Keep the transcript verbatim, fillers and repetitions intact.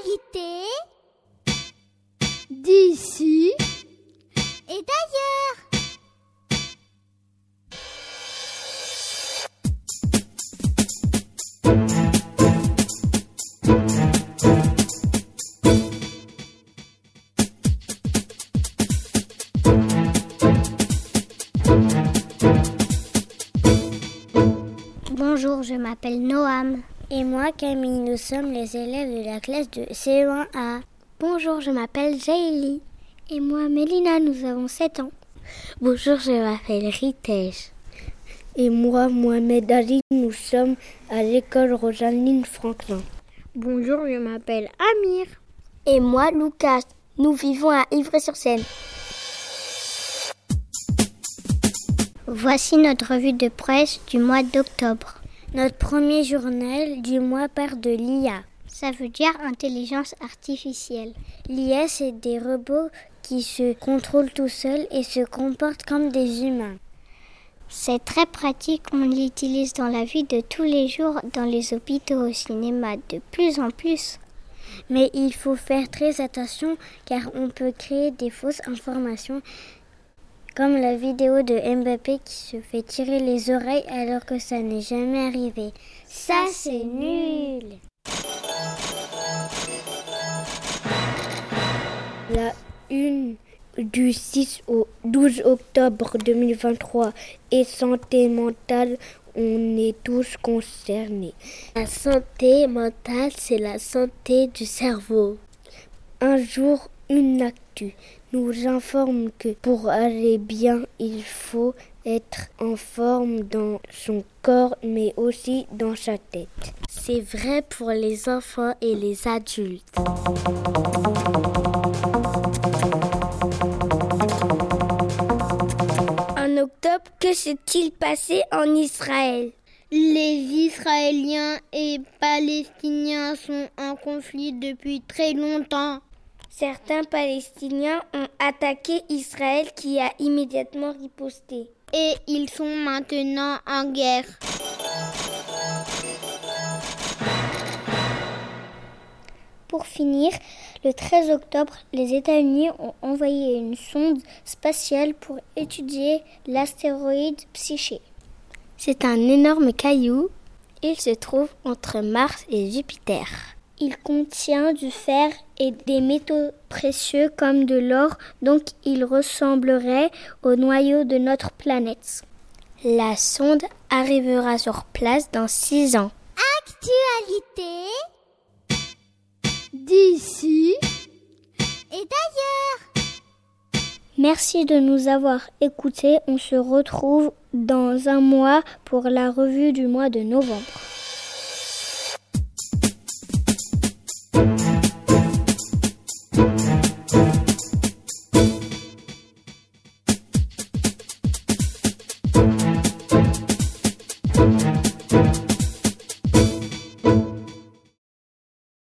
actualité d'ici et d'ailleurs. Bonjour, je m'appelle Noam. Et moi, Camille, nous sommes les élèves de la classe de C E un A. Bonjour, je m'appelle Jaély. Et moi, Mélina, nous avons sept ans. Bonjour, je m'appelle Ritesh. Et moi, Mohamed Ali, nous sommes à l'école Rosalind Franklin. Bonjour, je m'appelle Amir. Et moi, Lucas, nous vivons à Ivry-sur-Seine. Voici notre revue de presse du mois d'octobre. Notre premier journal du mois part de l'I A. Ça veut dire intelligence artificielle. L'I A, c'est des robots qui se contrôlent tout seuls et se comportent comme des humains. C'est très pratique, on l'utilise dans la vie de tous les jours, dans les hôpitaux, au cinéma, de plus en plus. Mais il faut faire très attention car on peut créer des fausses informations. Comme la vidéo de Mbappé qui se fait tirer les oreilles alors que ça n'est jamais arrivé. Ça, c'est nul! La une du six au douze octobre deux mille vingt-trois est santé mentale, on est tous concernés. La santé mentale, c'est la santé du cerveau. Un jour, une actu nous informe que pour aller bien, il faut être en forme dans son corps, mais aussi dans sa tête. C'est vrai pour les enfants et les adultes. En octobre, que s'est-il passé en Israël ? Les Israéliens et Palestiniens sont en conflit depuis très longtemps. Certains Palestiniens ont attaqué Israël qui a immédiatement riposté. Et ils sont maintenant en guerre. Pour finir, le treize octobre, les États-Unis ont envoyé une sonde spatiale pour étudier l'astéroïde Psyché. C'est un énorme caillou. Il se trouve entre Mars et Jupiter. Il contient du fer et des métaux précieux comme de l'or, donc il ressemblerait au noyau de notre planète. La sonde arrivera sur place dans six ans. Actualité d'ici et d'ailleurs. Merci de nous avoir écoutés. On se retrouve dans un mois pour la revue du mois de novembre.